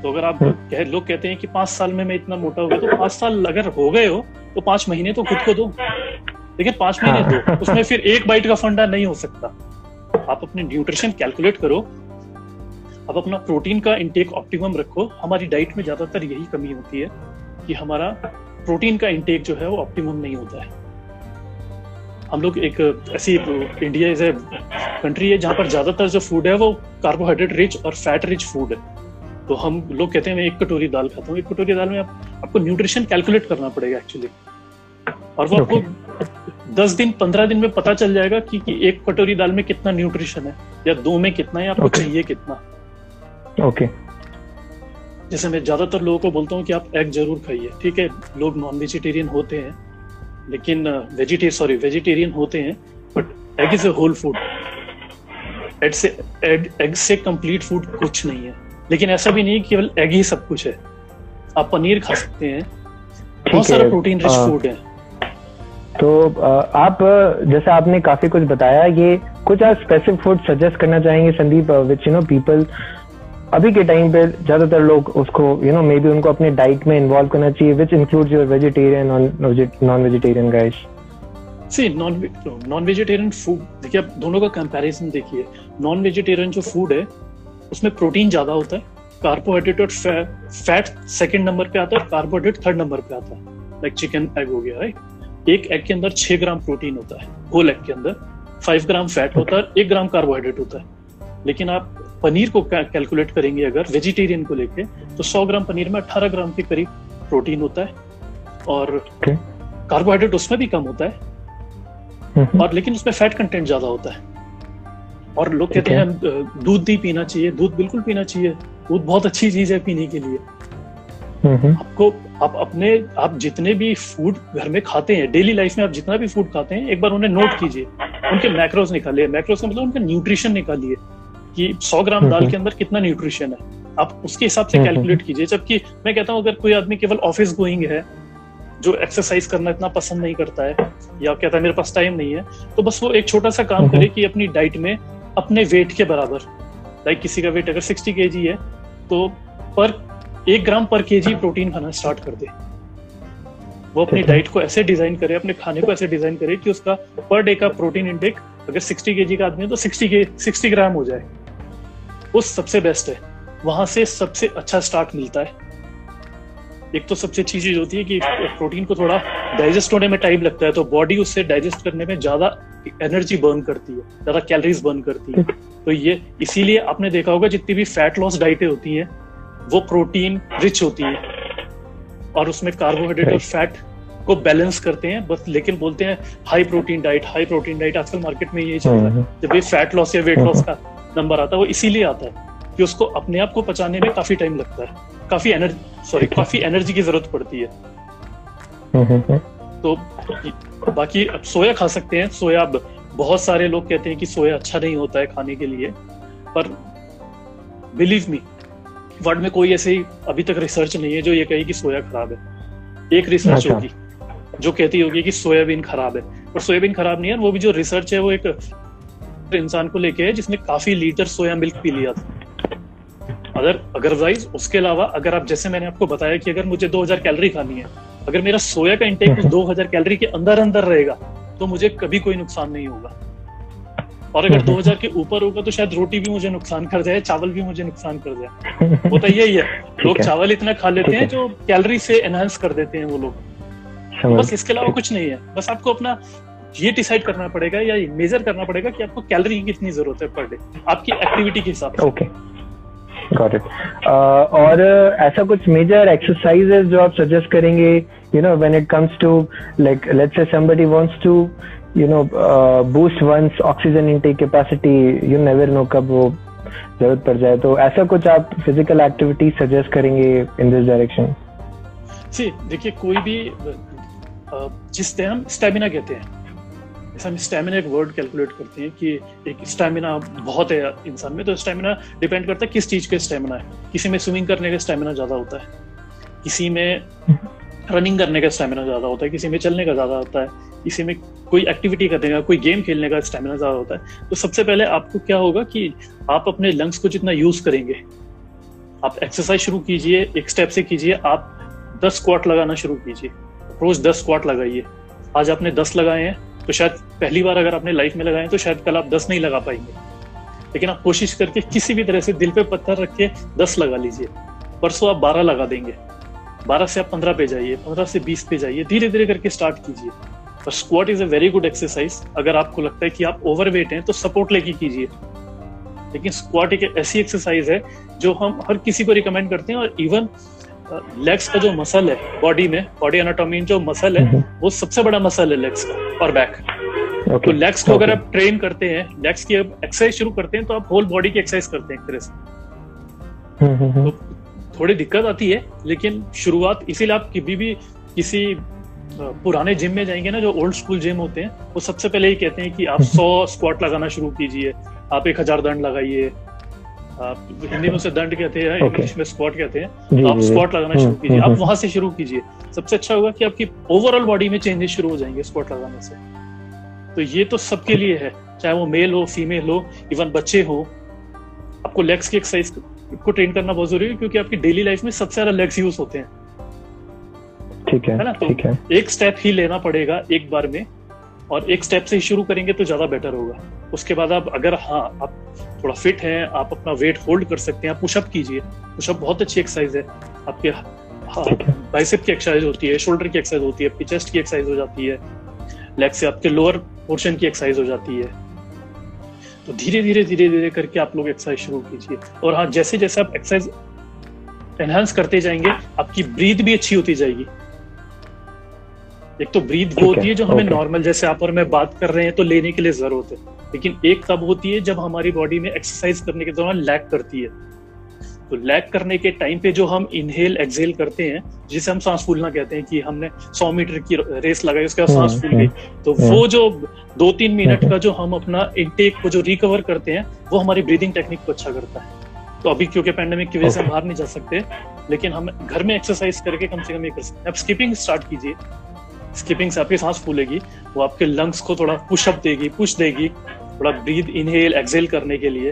तो अगर आप लोग कहते हैं कि 5 साल में मैं इतना मोटा हो गया, तो 5 साल अगर हो गए हो तो 5 महीने तो खुद को दो, लेकिन 5 महीने दो, उसमें फिर एक बाइट का फंडा नहीं हो सकता। आप अपने न्यूट्रिशन कैलकुलेट करो, आप अपना प्रोटीन का इंटेक ऑप्टिमम रखो। हमारी डाइट में ज्यादातर यही कमी होती है कि हमारा प्रोटीन का इंटेक जो है वो ऑप्टिमम नहीं होता है। हम लोग एक ऐसी, इंडिया इज ए कंट्री है जहाँ पर ज्यादातर जो फूड है वो कार्बोहाइड्रेट रिच और फैट रिच फूड है। तो हम लोग कहते हैं मैं 1 कटोरी दाल खाता हूँ, 1 कटोरी दाल में आपको न्यूट्रिशन कैलकुलेट करना पड़ेगा एक्चुअली, और वो आपको 10 दिन 15 दिन में पता चल जाएगा कि 1 कटोरी दाल में कितना न्यूट्रिशन है, या 2 में कितना है, आपको चाहिए कितना। जैसे मैं ज्यादातर लोगों को बोलता हूँ कि आप एग जरूर खाइए, ठीक है, लोग नॉन वेजिटेरियन होते हैं, लेकिन वेजिटेरियन होते हैं, but egg is a whole food. Egg से कंप्लीट फूड कुछ नहीं है, लेकिन ऐसा भी नहीं है केवल एग ही सब कुछ है। आप पनीर खा सकते हैं, बहुत सारा प्रोटीन रिच फूड है। तो आप जैसे आपने काफी कुछ बताया, ये कुछ आप स्पेसिफिक फूड सजेस्ट करना चाहेंगे Sandeep, which you know people अभी के टाइम पे ज्यादातर लोग उसको यू नो मे बी उनको अपने डाइट में इन्वॉल्व करना चाहिए, which includes your vegetarian non vegetarian guys. See non vegetarian food, देखिए आप दोनों का कंपैरिजन देखिए। नॉन वेजिटेरियन जो फूड है उसमें प्रोटीन ज्यादा होता है, कार्बोहाइड्रेट और फैट सेकंड नंबर पे आता है, कार्बोहाइड्रेट थर्ड नंबर पे आता है। लाइक चिकन एग हो गया, राइट, एक एग के अंदर 6 ग्राम प्रोटीन होता है, होल एग के अंदर 5 ग्राम फैट होता है, 1 ग्राम कार्बोहाइड्रेट होता है। लेकिन आप पनीर को कैलकुलेट करेंगे अगर वेजिटेरियन को लेके, तो 100 ग्राम पनीर में 18 ग्राम के करीब प्रोटीन होता है, और कार्बोहाइड्रेट उसमें भी कम होता है, और लेकिन उसमें फैट कंटेंट ज्यादा होता है। और लोग कहते हैं दूध ही पीना चाहिए, दूध बिल्कुल पीना चाहिए, दूध बहुत अच्छी चीज है पीने के लिए। आपको आप जितने भी फूड घर में खाते हैं, डेली लाइफ में आप जितना भी फूड खाते हैं, एक बार उन्हें नोट कीजिए, उनके मैक्रोज निकालिए। मैक्रोज का मतलब उनका न्यूट्रिशन निकालिए कि 100 ग्राम दाल के अंदर कितना न्यूट्रिशन है, आप उसके हिसाब से कैलकुलेट कीजिए। जबकि मैं कहता हूँ अगर कोई आदमी केवल ऑफिस गोइंग है, जो एक्सरसाइज करना इतना पसंद नहीं करता है, या कहता है मेरे पास टाइम नहीं है, तो बस वो एक छोटा सा काम करे कि अपनी डाइट में अपने वेट के बराबर, लाइक किसी का वेट अगर 60 केजी है तो पर 1 ग्राम पर केजी प्रोटीन खाना स्टार्ट कर दे। वो अपनी डाइट को ऐसे डिजाइन करे, अपने खाने को ऐसे डिजाइन करे कि उसका पर डे का प्रोटीन इंटेक अगर 60 केजी का आदमी है तो 60 ग्राम हो जाए, उस सबसे बेस्ट है। वहां से सबसे अच्छा स्टार्ट मिलता है। एक तो सबसे अच्छी चीज होती है कि प्रोटीन को थोड़ा डाइजेस्ट होने में टाइम लगता है, तो बॉडी उससे डाइजेस्ट करने में ज्यादा एनर्जी बर्न करती है, ज्यादा कैलोरीज बर्न करती है। तो ये इसीलिए आपने देखा होगा जितनी भी फैट लॉस डाइटें होती हैं वो प्रोटीन रिच होती है, और उसमें कार्बोहाइड्रेट और फैट को बैलेंस करते हैं बस। लेकिन बोलते हैं high protein diet, high protein diet, आजकल मार्केट में यही चल रहा है। जब ये फैट लॉस या वेट लॉस का नंबर आता है वो इसीलिए आता है कि उसको अपने आप को पचाने में काफी टाइम लगता है, काफी एनर्जी की जरूरत पड़ती है। तो बाकी आप सोया खा सकते हैं। सोया, बहुत सारे लोग कहते हैं कि सोया अच्छा नहीं होता है खाने के लिए, पर बिलीव मी, वर्ल्ड में कोई ऐसी अभी तक रिसर्च नहीं है जो ये कहे कि सोया खराब है। एक रिसर्च होगी जो कहती होगी कि सोयाबीन खराब है, और सोयाबीन खराब नहीं है। वो भी जो रिसर्च है वो एक इंसान को लेके है जिसने काफी लीटर सोया मिल्क पी लिया था। अदरवाइज उसके अलावा अगर आप, जैसे मैंने आपको बताया कि अगर मुझे 2000 कैलोरी खानी है, अगर मेरा सोया का इंटेक 2000 कैलोरी के अंदर अंदर रहेगा तो मुझे कभी कोई नुकसान नहीं होगा, और अगर 2000 के ऊपर होगा तो शायद रोटी भी मुझे नुकसान कर जाए, चावल भी मुझे नुकसान कर जाए। होता यही है, लोग चावल इतना खा लेते हैं जो कैलोरी से एनहांस कर देते हैं वो लोग, बस। इसके अलावा कुछ नहीं है, बस आपको अपना ये डिसाइड करना पड़ेगा या मेजर करना पड़ेगा कि आपको कैलोरी की कितनी जरूरत है पर डे, आपकी एक्टिविटी के हिसाब से। Got it. और ऐसा कुछ मेजर एक्सरसाइजेस जो आप सजेस्ट करेंगे, you know, when it comes to like let's say somebody wants to, you know, boost once oxygen intake capacity, you never know कब वो जरूरत पड़ जाए, तो ऐसा कुछ आप फिजिकल एक्टिविटी सजेस्ट करेंगे इन दिस डायरेक्शन? सी, देखिए, कोई भी जिससे हम स्टैमिना कहते हैं, हम स्टैमिना एक वर्ड कैलकुलेट करते हैं कि एक स्टैमिना बहुत है इंसान में, तो स्टैमिना डिपेंड करता है किस चीज का स्टैमिना है। किसी में स्विमिंग करने का स्टैमिना ज्यादा होता है, किसी में रनिंग करने का स्टैमिना ज्यादा होता है, किसी में चलने का ज्यादा होता है, किसी में कोई एक्टिविटी करने का, कोई गेम खेलने का स्टैमिना ज्यादा होता है। तो सबसे पहले आपको क्या होगा कि आप अपने लंग्स को जितना यूज करेंगे, आप एक्सरसाइज शुरू कीजिए, एक स्टेप से कीजिए। आप 10 स्क्वाट लगाना शुरू कीजिए, रोज 10 स्क्वाट लगाइए। आज आपने 10 लगाए हैं तो शायद पहली बार अगर आपने लाइफ में लगाए तो शायद कल आप 10 नहीं लगा पाएंगे, लेकिन आप कोशिश करके किसी भी तरह से दिल पे पत्थर रख के 10 लगा लीजिए। परसों आप 12 लगा देंगे, 12 से आप 15 पे जाइए, 15 से 20 पे जाइए, धीरे धीरे करके स्टार्ट कीजिए। और squat is a very good exercise. अगर आपको लगता है कि आप ओवरवेट हैं तो सपोर्ट लेके कीजिए, लेकिन स्क्वाट एक ऐसी एक्सरसाइज है जो हम हर किसी को रिकमेंड करते हैं। और इवन लेग्स का जो मसल है बॉडी में, बॉडी एनाटॉमी जो मसल है वो सबसे बड़ा मसल है लेग्स का और बैक। तो लेग्स को अगर आप ट्रेन करते हैं, लेग्स की एक्सरसाइज शुरू करते हैं, तो आप होल बॉडी की एक्सरसाइज करते हैं एक तरह से। तो थोड़ी दिक्कत आती है, लेकिन शुरुआत, इसीलिए आप कभी भी किसी पुराने जिम में जाएंगे ना, जो ओल्ड स्कूल जिम होते हैं, वो सबसे पहले ही कहते हैं कि आप 100 स्क्वाट लगाना शुरू कीजिए, आप 1000 दंड लगाइए। हिंदी में उसे दंड कहते हैं, इंग्लिश में स्क्वाट कहते हैं। आप स्क्वाट लगाना शुरू कीजिए, आप वहां से शुरू कीजिए। सबसे अच्छा होगा कि आपकी ओवरऑल बॉडी में चेंजेस शुरू हो जाएंगे स्क्वाट लगाने से। तो ये तो सबके लिए है, चाहे वो मेल हो, फीमेल हो, इवन बच्चे हो। आपको लेग्स की एक्सरसाइज को ट्रेन करना बहुत जरूरी है, क्योंकि आपकी डेली लाइफ में सबसे ज्यादा लेग्स यूज होते हैं, ठीक है ना? तो एक स्टेप ही लेना पड़ेगा एक बार में, और एक स्टेप से ही शुरू करेंगे तो ज्यादा बेटर होगा। उसके बाद आप, अगर हाँ आप थोड़ा फिट हैं, आप अपना वेट होल्ड कर सकते हैं, आप पुशअप कीजिए। पुशअप बहुत अच्छी एक्सरसाइज है, आपके बाइसेप की एक्सरसाइज होती है, शोल्डर की एक्सरसाइज होती है, आपकी चेस्ट की एक्सरसाइज हो जाती है, लेग से आपके लोअर पोर्शन की एक्सरसाइज हो जाती है। तो धीरे धीरे करके आप लोग एक्सरसाइज शुरू कीजिए। और हाँ, जैसे जैसे आप एक्सरसाइज एनहांस करते जाएंगे, आपकी ब्रीथ भी अच्छी होती जाएगी। एक तो ब्रीथ वो होती है जो हमें नॉर्मल, जैसे आप और मैं बात कर रहे हैं, तो लेने के लिए जरूरत है, लेकिन एक तब होती है जब हमारी बॉडी में एक्सरसाइज करने के दौरान लैग करती है। तो लैग करने के टाइम पे जो हम इनहेल एक्सहेल करते हैं, जिसे हम सांस फूलना कहते हैं, कि हमने 100 मीटर की रेस लगाई, उसके बाद सांस फूल गई, तो वो जो 2-3 मिनट का जो हम अपना इनटेक को जो रिकवर करते हैं, वो हमारी ब्रीदिंग टेक्निक को अच्छा करता है। तो अभी क्योंकि पैंडेमिक की वजह से हम बाहर नहीं जा सकते, लेकिन हम घर में एक्सरसाइज करके कम से कम ये कर सकते हैं। आप स्किपिंग स्टार्ट कीजिए, स्किपिंग से आपकी सांस फूलेगी, वो आपके लंग्स को थोड़ा पुशअप देगी, पुश देगी, थोड़ा ब्रीथ इनहेल एक्सहेल करने के लिए।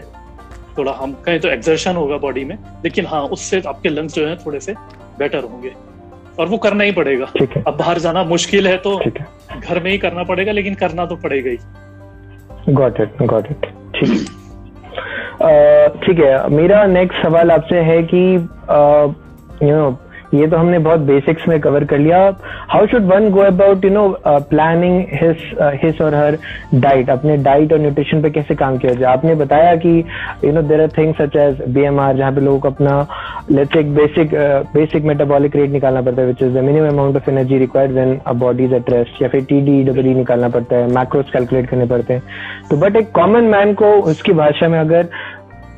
थोड़ा हम कहें तो एक्सर्शन होगा बॉडी में, लेकिन हाँ, उससे आपके लंग्स जो है थोड़े से बेटर होंगे, और वो करना ही पड़ेगा। अब बाहर जाना मुश्किल है तो घर में ही करना पड़ेगा, लेकिन करना तो पड़ेगा ही। Got it. ठीक है, मेरा नेक्स्ट सवाल आपसे है कि यू नो, ये तो हमने बहुत बेसिक्स में कवर कर लिया। How should one go about, you know, planning his और हर डाइट? अपने डाइट और न्यूट्रिशन पे कैसे काम किया जाए? आपने बताया कि you know there are things such as BMR, जहाँ पे लोगों को अपना let's say basic metabolic rate निकालना पड़ता है, which is the minimum amount of energy required when a body is at rest, या फिर TDEE निकालना पड़ता है, मैक्रोस कैलकुलेट करने पड़ते हैं। तो बट एक कॉमन मैन को उसकी भाषा में अगर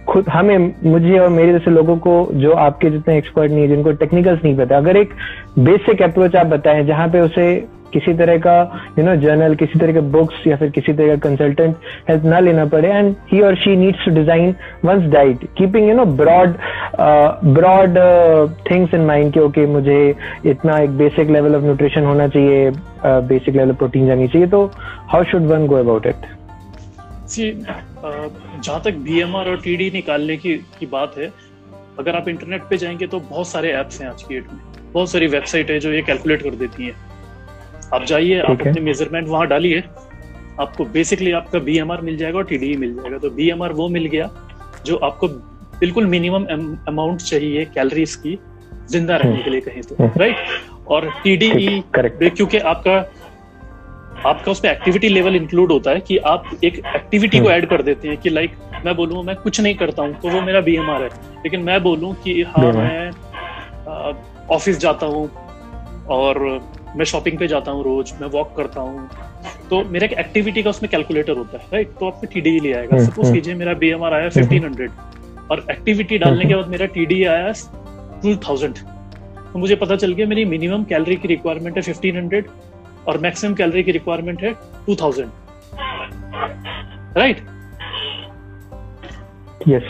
खुद हमें, मुझे और मेरे जैसे लोगों को जो आपके जितने एक्सपर्ट नहीं है, जिनको टेक्निकल्स नहीं पता, अगर एक बेसिक अप्रोच आप बताएं जहां पे उसे किसी तरह का जर्नल, किसी तरह के बुक्स या फिर किसी तरह का कंसल्टेंट हेल्प ना लेना पड़े, एंड ही और she needs to design once diet keeping broad things in mind कि ओके मुझे इतना एक बेसिक लेवल ऑफ न्यूट्रिशन होना चाहिए, बेसिक लेवल ऑफ प्रोटीन जानी चाहिए, तो how should one go about it? जहाँ तक बीएमआर और टीडी निकालने की बात है, अगर आप इंटरनेट पे जाएंगे तो बहुत सारे ऐप्स हैं आज की डेट में, बहुत सारी वेबसाइट है जो ये कैलकुलेट कर देती है। आप जाइए, आप अपने मेजरमेंट वहाँ डालिए, आपको बेसिकली आपका बीएमआर मिल जाएगा और टीडी मिल जाएगा। तो बीएमआर वो मिल गया जो आपको बिल्कुल मिनिमम अमाउंट चाहिए कैलोरीज की जिंदा रहने के लिए कहीं तो, राइट। और टीडी क्योंकि आपका उसमें एक्टिविटी लेवल इंक्लूड होता है कि आप एक एक्टिविटी को ऐड कर देते हैं कि लाइक मैं बोलूँ मैं कुछ नहीं करता हूँ तो वो मेरा बीएमआर है, लेकिन मैं बोलूँ कि हाँ मैं ऑफिस जाता हूँ और मैं शॉपिंग पे जाता हूँ रोज, मैं वॉक करता हूँ, तो मेरा एक एक्टिविटी का उसमें कैलकुलेटर होता है, राइट। तो आपको टीडी ले आएगा। सपोज कीजिए मेरा बीएमआर आया 1500 और एक्टिविटी डालने के बाद मेरा टीडी आया 2000, तो मुझे पता चल गया मेरी मिनिमम कैलोरी की रिक्वायरमेंट है 1500 और मैक्सिमम कैलोरी की रिक्वायरमेंट है 2000, राइट।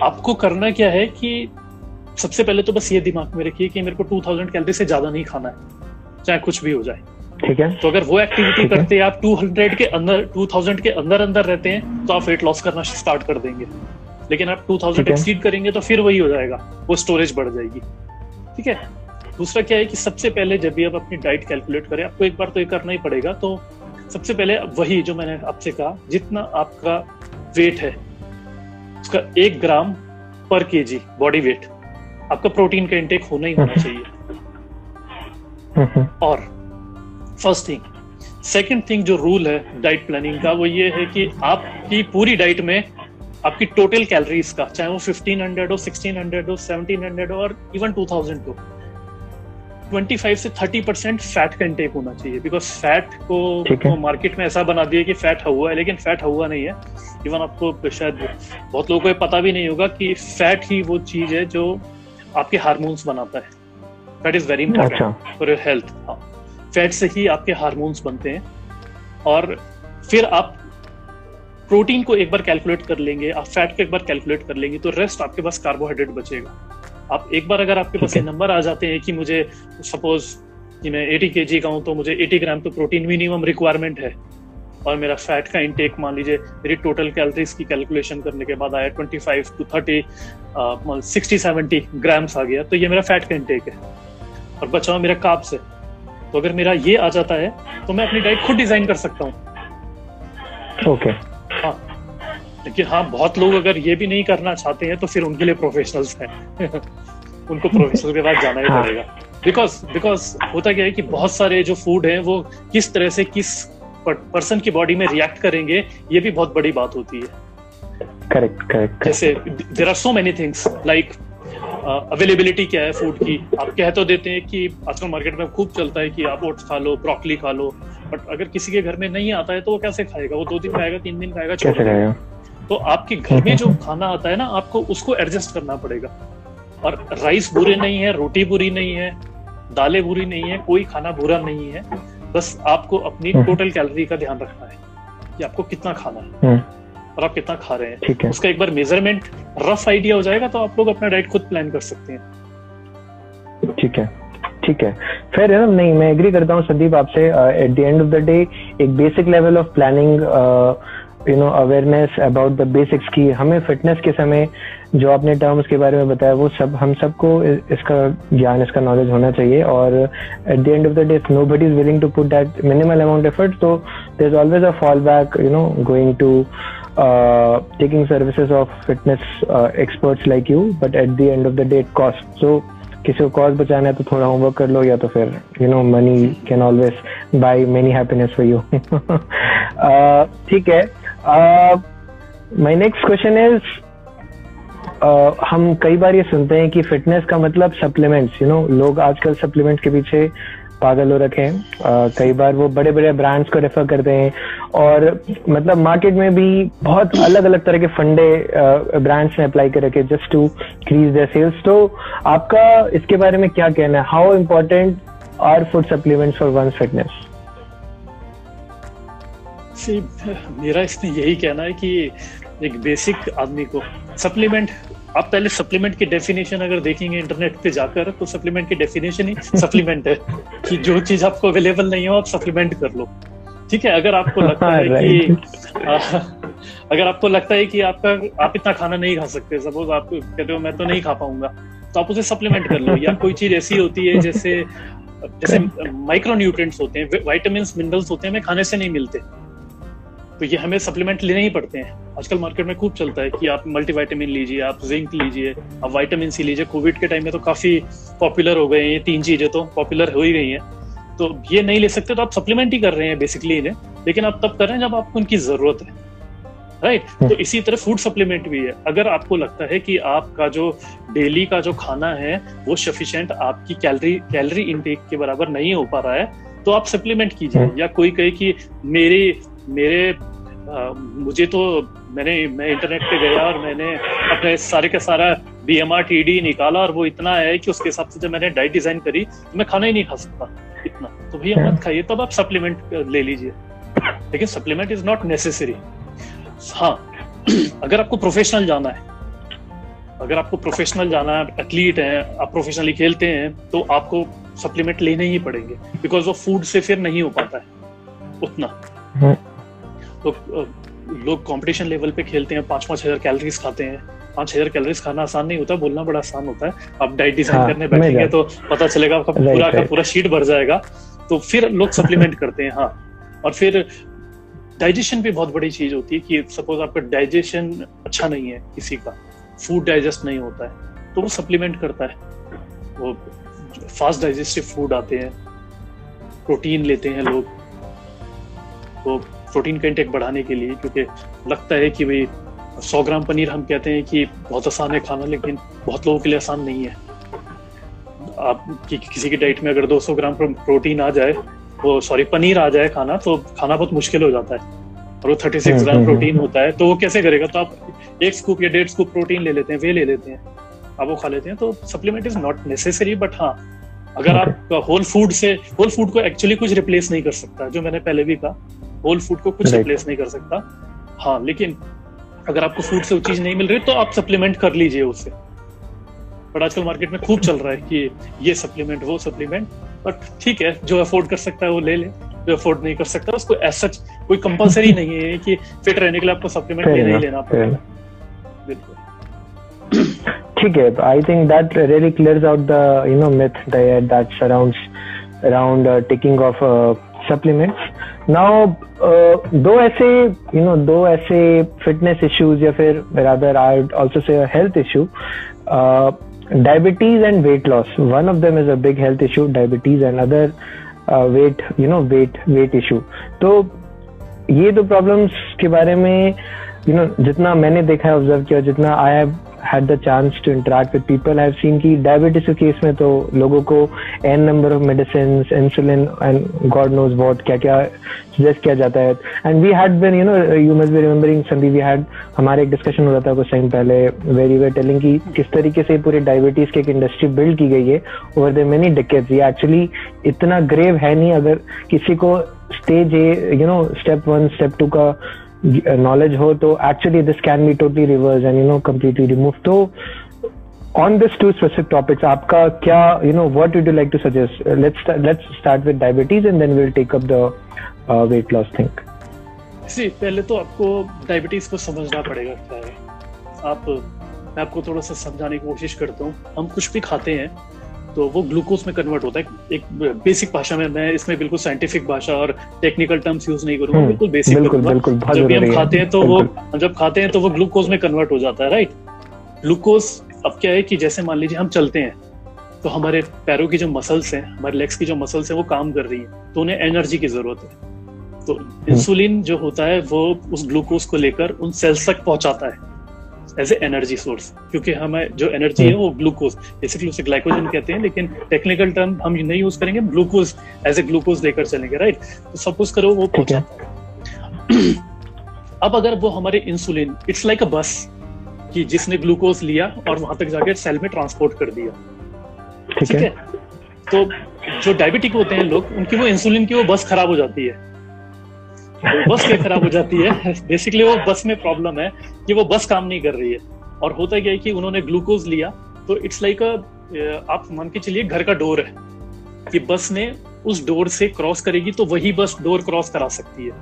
आपको करना क्या है कि सबसे पहले तो बस ये दिमाग में रखिए कि मेरे को 2000 कैलोरी से ज्यादा नहीं खाना है, चाहे कुछ भी हो जाए, ठीक है। तो अगर वो एक्टिविटी करते हैं आप 200 के अंदर, 2000 के अंदर अंदर रहते हैं तो आप वेट लॉस करना स्टार्ट कर देंगे, लेकिन आप 2000 एक्सीड करेंगे तो फिर वही हो जाएगा, वो स्टोरेज बढ़ जाएगी, ठीक है। दूसरा क्या है कि सबसे पहले जब भी आप अपनी डाइट कैलकुलेट करें आपको एक बार तो ये करना ही पड़ेगा। तो सबसे पहले वही जो मैंने आपसे कहा, जितना आपका वेट है उसका 1 ग्राम पर केजी बॉडी वेट आपका प्रोटीन का इंटेक होना ही होना चाहिए। और फर्स्ट थिंग, सेकंड थिंग जो रूल है डाइट प्लानिंग का वो ये है कि आपकी पूरी डाइट में आपकी टोटल कैलोरीज का, चाहे वो 1500 हो, 1600 हो, 1700 हो और इवन 2000 हो, 25 से 30% फैट का इंटेक होना चाहिए। बिकॉज फैट को मार्केट में ऐसा बना दिया कि फैट हुआ है, लेकिन फैट हुआ नहीं है। इवन आपको शायद बहुत लोगों को ये पता भी नहीं होगा कि फैट ही वो चीज है जो आपके हार्मोन्स बनाता है। Fat is very important for your health. Fat से ही आपके हार्मोन्स बनते हैं। और फिर आप प्रोटीन को एक बार कैलकुलेट कर लेंगे, आप फैट को एक बार कैलकुलेट कर लेंगे, तो रेस्ट आपके पास कार्बोहाइड्रेट बचेगा। आप एक बार अगर आपके पास ये नंबर आ जाते हैं कि मुझे सपोज कि मैं 80 केजी का हूँ तो मुझे 80 ग्राम तो प्रोटीन मिनिमम रिक्वायरमेंट है और मेरा फैट का इंटेक मान लीजिए मेरी टोटल कैलोरीज की कैलकुलेशन करने के बाद आया 25 टू 30 60-70 ग्राम्स आ गया, तो ये मेरा फैट का इंटेक है और बचा हुआ मेरा कार्ब्स है। तो अगर मेरा ये आ जाता है तो मैं अपनी डाइट खुद डिजाइन कर सकता हूँ, ओके। हाँ, लेकिन हाँ, बहुत लोग अगर ये भी नहीं करना चाहते हैं तो फिर उनके लिए प्रोफेशनल्स हैं उनको प्रोफेशनल के पास जाना ही पड़ेगा। बिकॉज होता क्या है कि बहुत सारे जो फूड हैं वो किस तरह से किस पर्सन की बॉडी में रिएक्ट करेंगे ये भी बहुत बड़ी बात होती है। करेक्ट। जैसे there are so many things like availability क्या है फूड की। आप कह तो देते हैं कि आजकल मार्केट में खूब चलता है कि आप ओट्स खा लो, ब्रोकली खा लो, बट अगर किसी के घर में नहीं आता है तो वो कैसे खाएगा? वो 2 दिन खाएगा, 3 दिन खाएगा, छोड़ देगा। तो आपके घर में जो खाना आता है ना, आपको उसको एडजस्ट करना पड़ेगा। और राइस बुरे नहीं है, रोटी बुरी नहीं है, दालें बुरी नहीं है, कोई खाना बुरा नहीं है। बस आपको अपनी टोटल कैलोरी का ध्यान रखना है कि आपको कितना खाना है और आप कितना खा रहे हैं। उसका एक बार मेजरमेंट रफ आइडिया हो जाएगा तो आप लोग अपना डाइट खुद प्लान कर सकते हैं। ठीक है, फिर है नहीं, मैं एग्री करता हूँ संदीप आपसे। At the end of the day एक basic level of planning, awareness about the basics की हमें फिटनेस के समय जो आपने टर्म्स के बारे में बताया वो सब, हम सबको इसका ज्ञान, इसका नॉलेज होना चाहिए। और at the end of the day nobody is willing to put that minimal amount effort, तो there is always a fall back going to taking services of fitness experts like you, but at the end of the day it cost. So किसी को cost बचाना है तो थोड़ा homework कर लो, या तो फिर money can always buy many happiness for you. ठीक है, माय नेक्स्ट क्वेश्चन इज, हम कई बार ये सुनते हैं कि फिटनेस का मतलब सप्लीमेंट्स, लोग आजकल सप्लीमेंट्स के पीछे पागल हो रखे हैं। कई बार वो बड़े बड़े ब्रांड्स को रेफर करते हैं और मतलब मार्केट में भी बहुत अलग अलग तरह के फंडे ब्रांड्स ने अप्लाई कर रखे just to increase their sales. तो आपका इसके बारे में क्या कहना है, how important are food supplements for once fitness? मेरा इसमें यही कहना है कि एक बेसिक आदमी को सप्लीमेंट, आप पहले सप्लीमेंट की डेफिनेशन अगर देखेंगे इंटरनेट पे जाकर तो सप्लीमेंट की डेफिनेशन ही सप्लीमेंट है कि जो चीज आपको अवेलेबल नहीं हो आप सप्लीमेंट कर लो। ठीक है, अगर आपको लगता है कि अगर आपको लगता है कि आपका आप इतना खाना नहीं खा सकते, सपोज आप कहते हो मैं तो नहीं खा पाऊंगा, तो आप उसे सप्लीमेंट कर लो। या कोई चीज ऐसी होती है जैसे जैसे माइक्रोन्यूट्रिएंट्स होते हैं, विटामिन्स मिनरल्स होते हैं, हमें खाने से नहीं मिलते, तो ये हमें सप्लीमेंट लेने ही पड़ते हैं। आजकल मार्केट में खूब चलता है कि आप मल्टीविटामिन लीजिए, आप जिंक लीजिए, आप विटामिन सी लीजिए। कोविड के टाइम में तो काफी पॉपुलर हो गए हैं ये तीन चीजें, तो पॉपुलर हो ही गई हैं। तो ये नहीं ले सकते तो आप सप्लीमेंट ही कर रहे हैं बेसिकली इन्हें, लेकिन आप तब कर रहे हैं जब आपको उनकी जरूरत है, राइट। तो इसी तरह फूड सप्लीमेंट भी है। अगर आपको लगता है कि आपका जो डेली का जो खाना है वो सफिशिएंट आपकी कैलोरी इनटेक के बराबर नहीं हो पा रहा है, तो आप सप्लीमेंट कीजिए। या कोई कहे कि मैं इंटरनेट पे गया और मैंने अपने सारे का सारा BMR TD निकाला और वो इतना है कि उसके हिसाब से जब मैंने डाइट डिजाइन करी तो मैं खाना ही नहीं खा सकता इतना, तो भैया मत खाइए, तब आप सप्लीमेंट ले लीजिए। लेकिन सप्लीमेंट इज नॉट नेसेसरी। हाँ, अगर आपको प्रोफेशनल जाना है, अगर आपको प्रोफेशनल जाना है, एथलीट हैं आप, प्रोफेशनली खेलते हैं, तो आपको सप्लीमेंट लेने ही पड़ेंगे बिकॉज वो फूड से फिर नहीं हो पाता है उतना। तो लोग कंपटीशन लेवल पे खेलते हैं, 5,000 कैलोरीज खाते हैं। 5,000 कैलोरीज खाना आसान नहीं होता, बोलना बड़ा आसान होता है। आप डाइट डिजाइन करने बैठेंगे तो पता चलेगा आपका पूरा का पूरा शीट भर जाएगा, तो फिर लोग सप्लीमेंट करते हैं। हाँ, और फिर डाइजेशन भी बहुत बड़ी चीज होती है कि सपोज आपका डाइजेशन अच्छा नहीं है, किसी का फूड डाइजेस्ट नहीं होता है, तो वो सप्लीमेंट करता है। वो फास्ट डाइजेस्टिव फूड आते हैं, प्रोटीन लेते हैं लोग, तो प्रोटीन का इंटेक बढ़ाने के लिए, क्योंकि लगता है कि भाई 100 ग्राम पनीर हम कहते हैं कि बहुत आसान है खाना, लेकिन बहुत लोगों के लिए आसान नहीं है। आप किसी की डाइट में अगर 200 ग्राम प्रोटीन आ जाए, वो सॉरी पनीर आ जाए खाना, तो खाना बहुत मुश्किल हो जाता है। और वो 36 ग्राम प्रोटीन होता है, तो वो कैसे करेगा? तो आप 1 स्कूप या 1.5 स्कूप प्रोटीन ले लेते हैं, वे ले लेते हैं, आप वो खा लेते हैं। तो supplement is not necessary. But हाँ, अगर आप होल फूड को एक्चुअली कुछ रिप्लेस नहीं कर सकता, जो मैंने पहले भी कहा, होल फूड को कुछ रिप्लेस नहीं कर सकता। हाँ, लेकिन अगर आपको फूड से वो चीज नहीं मिल रही तो आप सप्लीमेंट कर लीजिए उसे। बट आजकल मार्केट में खूब चल रहा है कि ये सप्लीमेंट वो सप्लीमेंट, बट ठीक है, जो अफोर्ड कर सकता है वो ले ले, जो अफोर्ड नहीं कर सकता उसको ऐसा कोई कंपलसरी नहीं है कि फिट रहने के लिए आपको सप्लीमेंट लेना ही लेना पड़ेगा। बिल्कुल ठीक है। I think that really clears out the you know myth that surrounds around taking of supplements. Now दो ऐसे फिटनेस इश्यूज या फिर rather I would also say health issue, diabetes and weight loss. One of them is a big health issue, diabetes, and other weight issue. तो ये दो problems के बारे में जितना मैंने देखा है, ऑब्जर्व किया, जितना I have had the chance to interact with people, I have seen कि diabetes के केस में तो लोगों को n number of medicines, insulin and God knows what क्या suggest किया जाता है। And we had been, you must be remembering Sandeep, we had हमारे एक डिस्कशन हो रहा था कुछ टाइम पहले, वेरी वेर टेलिंग कि किस तरीके से पूरे डायबिटीज की एक इंडस्ट्री बिल्ड की गई है ओवर द मेनी डिकेड्स। ये एक्चुअली इतना ग्रेव है नहीं, अगर किसी को स्टेज ए स्टेप 1 स्टेप 2 का नॉलेज हो तो actually this can be totally reverse and completely remove. तो on this two specific topics आपका क्या what would you like to suggest? Let's start with diabetes and then we will take up the weight loss thing. पहले तो आपको diabetes को समझना पड़ेगा क्या है। मैं आपको थोड़ा सा समझाने की कोशिश करता हूँ। हम कुछ भी खाते हैं तो वो ग्लूकोज में कन्वर्ट होता है, एक बेसिक भाषा में। मैं इसमें बिल्कुल साइंटिफिक भाषा और टेक्निकल टर्म्स यूज नहीं करूंगा, बिल्कुल बेसिक। जब भी हम खाते हैं तो वो जब खाते हैं तो वो ग्लूकोज में कन्वर्ट हो जाता है, राइट। ग्लूकोज अब क्या है कि जैसे मान लीजिए हम चलते हैं तो हमारे पैरों की जो मसल्स हैं, हमारे लेग्स की जो मसल्स हैं, वो काम कर रही हैं, तो उन्हें एनर्जी की जरूरत है। तो इंसुलिन जो होता है वो उस ग्लूकोज को लेकर उन सेल्स तक पहुंचाता है, एज ए एनर्जी सोर्स, क्योंकि हमें जो एनर्जी है वो ग्लूकोज, बेसिकली उसे ग्लाइकोजन कहते हैं, लेकिन टेक्निकल टर्म हम नहीं यूज करेंगे, ग्लूकोज एज ए ग्लूकोज लेकर चलेंगे, राइट। तो सपोज करो वो अब अगर वो हमारे इंसुलिन, इट्स लाइक अ बस कि जिसने ग्लूकोज लिया और वहां तक जाके सेल में ट्रांसपोर्ट कर दिया, ठीक है। तो जो डायबिटिक होते हैं लोग, उनकी वो इंसुलिन की वो बस खराब हो जाती है, बस क्या खराब हो जाती है, बेसिकली वो बस में प्रॉब्लम है कि वो बस काम नहीं कर रही है। और होता क्या है कि उन्होंने ग्लूकोज लिया, तो इट्स लाइक आप मान के चलिए घर का डोर है कि बस ने उस डोर से क्रॉस करेगी तो वही बस डोर क्रॉस करा सकती है,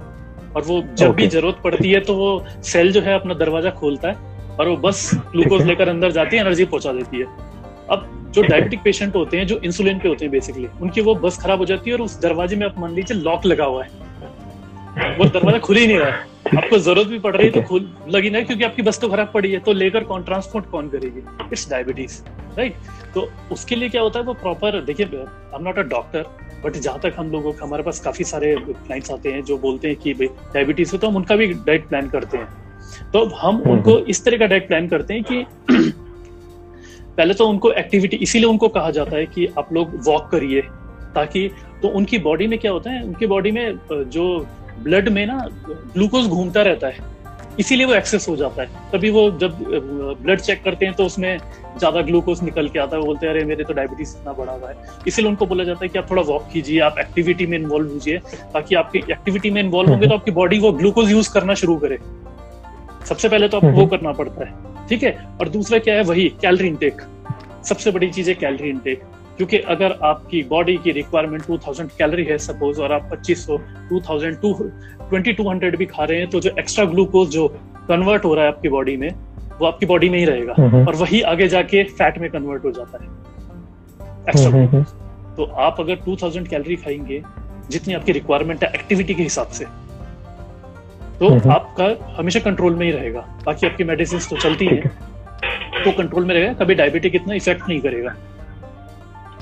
और वो जब भी जरूरत पड़ती है तो वो सेल जो है अपना दरवाजा खोलता है और वो बस ग्लूकोज लेकर अंदर जाती है, एनर्जी पहुंचा देती है। अब जो डायबिटिक पेशेंट होते हैं, जो इंसुलिन पे होते हैं, बेसिकली उनकी वो बस खराब हो जाती है और उस दरवाजे में आप मान लीजिए लॉक लगा हुआ है, वो दरवाजा खुल ही नहीं रहा है, आपको जरूरत भी पड़ रही है तो खुल लगी नहीं, क्योंकि आपकी बस तो खराब पड़ी है, तो लेकर कौन, ट्रांसपोर्ट कौन करेगी, इट्स डायबिटीज, राइट। तो उसके लिए क्या होता है, वो प्रॉपर, देखिए I am not a doctor, but जहाँ तक हम लोगों को, हमारे पास काफी सारे क्लाइंट्स आते हैं जो बोलते हैं कि भाई डायबिटीज है, तो हम उनका भी डाइट प्लान करते हैं। तो हम उनको इस तरह का डाइट प्लान करते हैं कि पहले तो उनको एक्टिविटी, इसीलिए उनको कहा जाता है कि आप लोग वॉक करिए, ताकि तो उनकी बॉडी में क्या होता है, उनकी बॉडी में जो ब्लड में ना ग्लूकोज घूमता रहता है, इसीलिए वो एक्सेस हो जाता है, तभी वो जब ब्लड चेक करते हैं तो उसमें ज्यादा ग्लूकोज निकल के आता है, वो बोलते हैं अरे मेरे तो डायबिटीज इतना बढ़ा हुआ है। इसीलिए उनको बोला जाता है कि आप थोड़ा वॉक कीजिए, आप एक्टिविटी में इन्वॉल्व कीजिए, ताकि आपकी एक्टिविटी में इन्वॉल्व होंगे तो आपकी बॉडी वो ग्लूकोज यूज करना शुरू करे। सबसे पहले तो आपको वो करना पड़ता है, ठीक है। और दूसरा क्या है, वही कैलोरी इनटेक, सबसे बड़ी चीज है कैलोरी इनटेक, क्योंकि अगर आपकी बॉडी की रिक्वायरमेंट 2000 कैलोरी है सपोज, और आप 2200 भी खा रहे हैं, तो जो एक्स्ट्रा ग्लूकोज जो कन्वर्ट हो रहा है आपकी बॉडी में, वो आपकी बॉडी में ही रहेगा और वही आगे जाके फैट में कन्वर्ट हो जाता है एक्स्ट्रा ग्लूकोज। तो आप अगर 2000 कैलोरी खाएंगे, जितनी आपकी रिक्वायरमेंट है एक्टिविटी के हिसाब से, तो आपका हमेशा कंट्रोल में ही रहेगा, बाकी आपकी मेडिसिन तो चलती है, तो कंट्रोल में रहेगा, कभी डायबिटिक इतना इफेक्ट नहीं करेगा,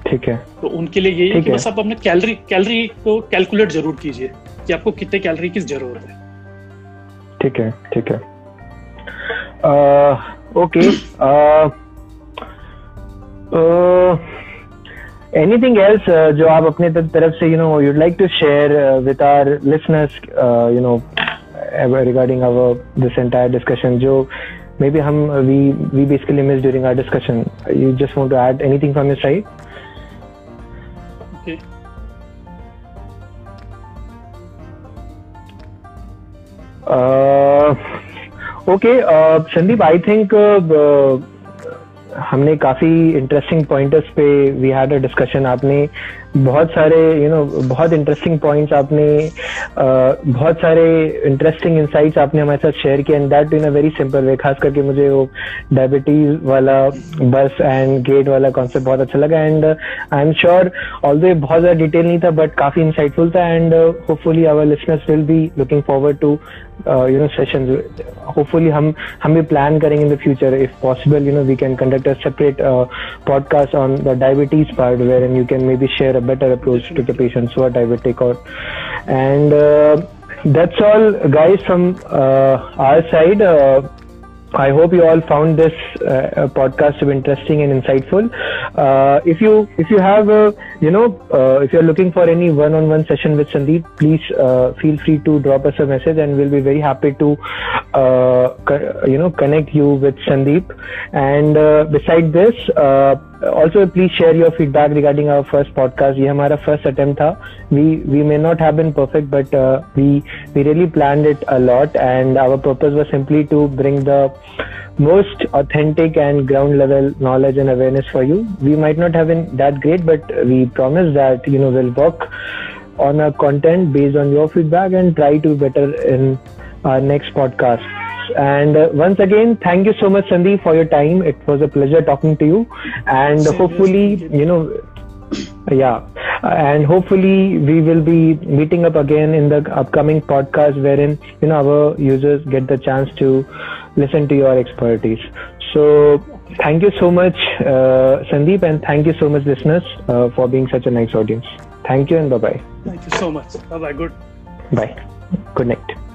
ठीक है। तो उनके लिए यही है कि बस आप अपने कैलोरी को कैलकुलेट जरूर कीजिए कि आपको कितने कैलोरी की जरूरत है, ठीक है, ठीक है, ओके। एनीथिंग एल्स जो आप अपने तरफ से, you know, you'd like to share with our listeners, you know, regarding our this entire discussion, जो मे बी हम we basically miss during our discussion, you just want to add anything from your side? Okay, Sandeep, I think हमने काफी interesting points पे we had a discussion. आपने बहुत सारे, you know, बहुत interesting points, आपने बहुत सारे इंटरेस्टिंग इनसाइट्स आपने हमारे साथ शेयर किए, and that in a very simple way. खास करके मुझे वो डायबिटीज वाला बस एंड गेट वाला कॉन्सेप्ट बहुत अच्छा लगा, and I am sure although बहुत ज्यादा डिटेल नहीं था बट काफी इंसाइटफुल था, and hopefully our listeners will be looking forward to, you know, sessions. Hopefully हम भी प्लान करेंगे in the future, if possible, you know, we can conduct a separate podcast on the diabetes part, where and you can maybe share a better approach to the patients who are diabetic, or and that's all guys from our side. I hope you all found this podcast to be interesting and insightful. If you have a, you know, if you are looking for any one-on-one session with Sandeep, please feel free to drop us a message, and we'll be very happy to connect you with Sandeep. And besides this, also please share your feedback regarding our first podcast. Ye hamara first attempt tha. We may not have been perfect, but we really planned it a lot, and our purpose was simply to bring the most authentic and ground level knowledge and awareness for you. We might not have been that great, but we promise that, you know, we'll work on our content based on your feedback and try to better in our next podcast. And once again, thank you so much, Sandeep, for your time. It was a pleasure talking to you, and hopefully, you know, and hopefully we will be meeting up again in the upcoming podcast, wherein, you know, our users get the chance to listen to your expertise. So thank you so much, Sandeep, and thank you so much, listeners, for being such a nice audience. Thank you, and bye bye. Thank you so much. Bye bye. Good night.